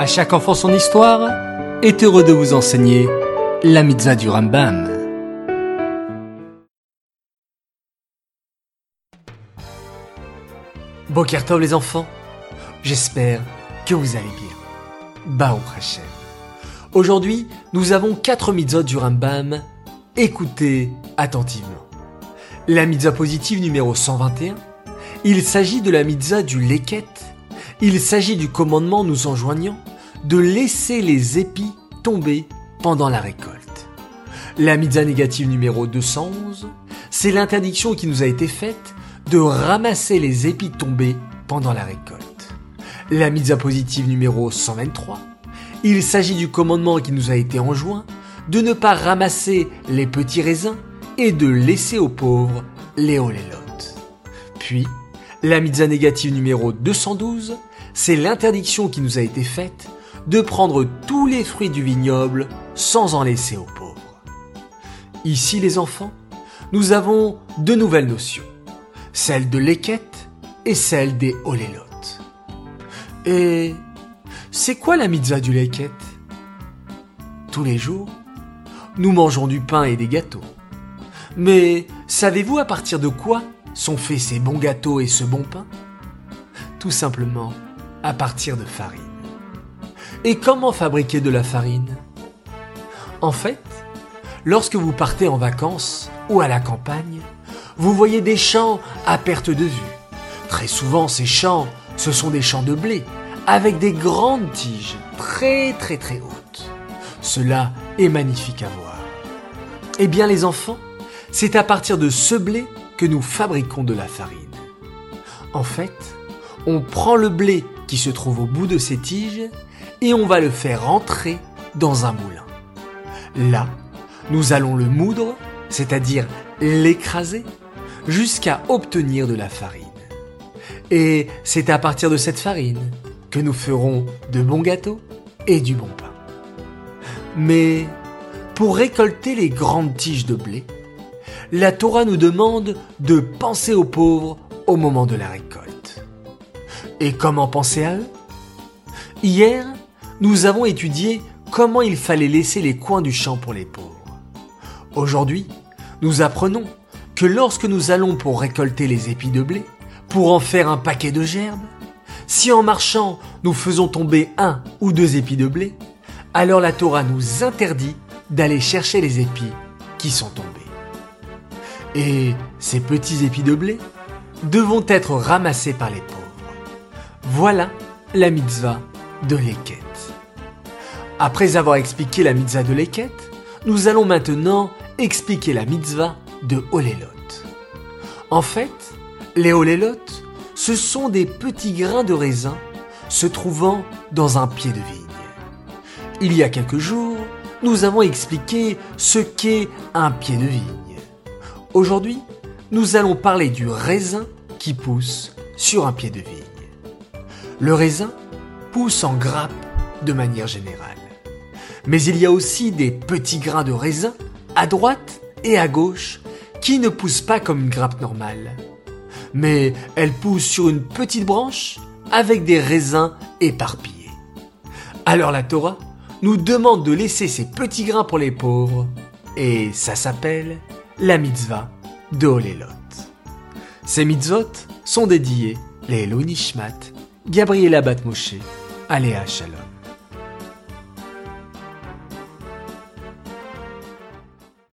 À chaque enfant son histoire est heureux de vous enseigner la Mitzah du Rambam. Boker Tov les enfants, j'espère que vous allez bien. Baruch Hashem. Aujourd'hui, nous avons 4 Mitzot du Rambam. Écoutez attentivement. La Mitzah positive numéro 121. Il s'agit de la Mitzah du Leket. Il s'agit du commandement nous enjoignant de laisser les épis tomber pendant la récolte. La Mitzah négative numéro 211, c'est l'interdiction qui nous a été faite de ramasser les épis tombés pendant la récolte. La Mitzah positive numéro 123, il s'agit du commandement qui nous a été enjoint de ne pas ramasser les petits raisins et de laisser aux pauvres les olélotes. Puis, la Mitzah négative numéro 212, c'est l'interdiction qui nous a été faite de prendre tous les fruits du vignoble sans en laisser aux pauvres. Ici, les enfants, nous avons 2 nouvelles notions, celle de l'équette et celle des olélotes. Et c'est quoi la Mitzah du l'équette ? Tous les jours, nous mangeons du pain et des gâteaux. Mais savez-vous à partir de quoi sont faits ces bons gâteaux et ce bon pain ? Tout simplement à partir de farine. Et comment fabriquer de la farine ? En fait, lorsque vous partez en vacances ou à la campagne, vous voyez des champs à perte de vue. Très souvent, ces champs, ce sont des champs de blé, avec des grandes tiges très très très hautes. Cela est magnifique à voir. Eh bien les enfants, c'est à partir de ce blé que nous fabriquons de la farine. En fait, on prend le blé qui se trouve au bout de ces tiges et on va le faire entrer dans un moulin. Là, nous allons le moudre, c'est-à-dire l'écraser, jusqu'à obtenir de la farine. Et c'est à partir de cette farine que nous ferons de bons gâteaux et du bon pain. Mais pour récolter les grandes tiges de blé, la Torah nous demande de penser aux pauvres au moment de la récolte. Et comment penser à eux ? Hier, nous avons étudié comment il fallait laisser les coins du champ pour les pauvres. Aujourd'hui, nous apprenons que lorsque nous allons pour récolter les épis de blé, pour en faire un paquet de gerbes, si en marchant nous faisons tomber 1 ou 2 épis de blé, alors la Torah nous interdit d'aller chercher les épis qui sont tombés. Et ces petits épis de blé devront être ramassés par les pauvres. Voilà la mitzvah de Leket. Après avoir expliqué la mitzvah de Leket, nous allons maintenant expliquer la mitzvah de Olélotes. En fait, les Olélotes, ce sont des petits grains de raisin se trouvant dans un pied de vigne. Il y a quelques jours, nous avons expliqué ce qu'est un pied de vigne. Aujourd'hui, nous allons parler du raisin qui pousse sur un pied de vigne. Le raisin pousse en grappe de manière générale. Mais il y a aussi des petits grains de raisin à droite et à gauche qui ne poussent pas comme une grappe normale. Mais elles poussent sur une petite branche avec des raisins éparpillés. Alors la Torah nous demande de laisser ces petits grains pour les pauvres et ça s'appelle la mitzvah de Olélotes. Ces mitzvot sont dédiées les lounishmat Gabriela Batmoshé, Aléa Shalom.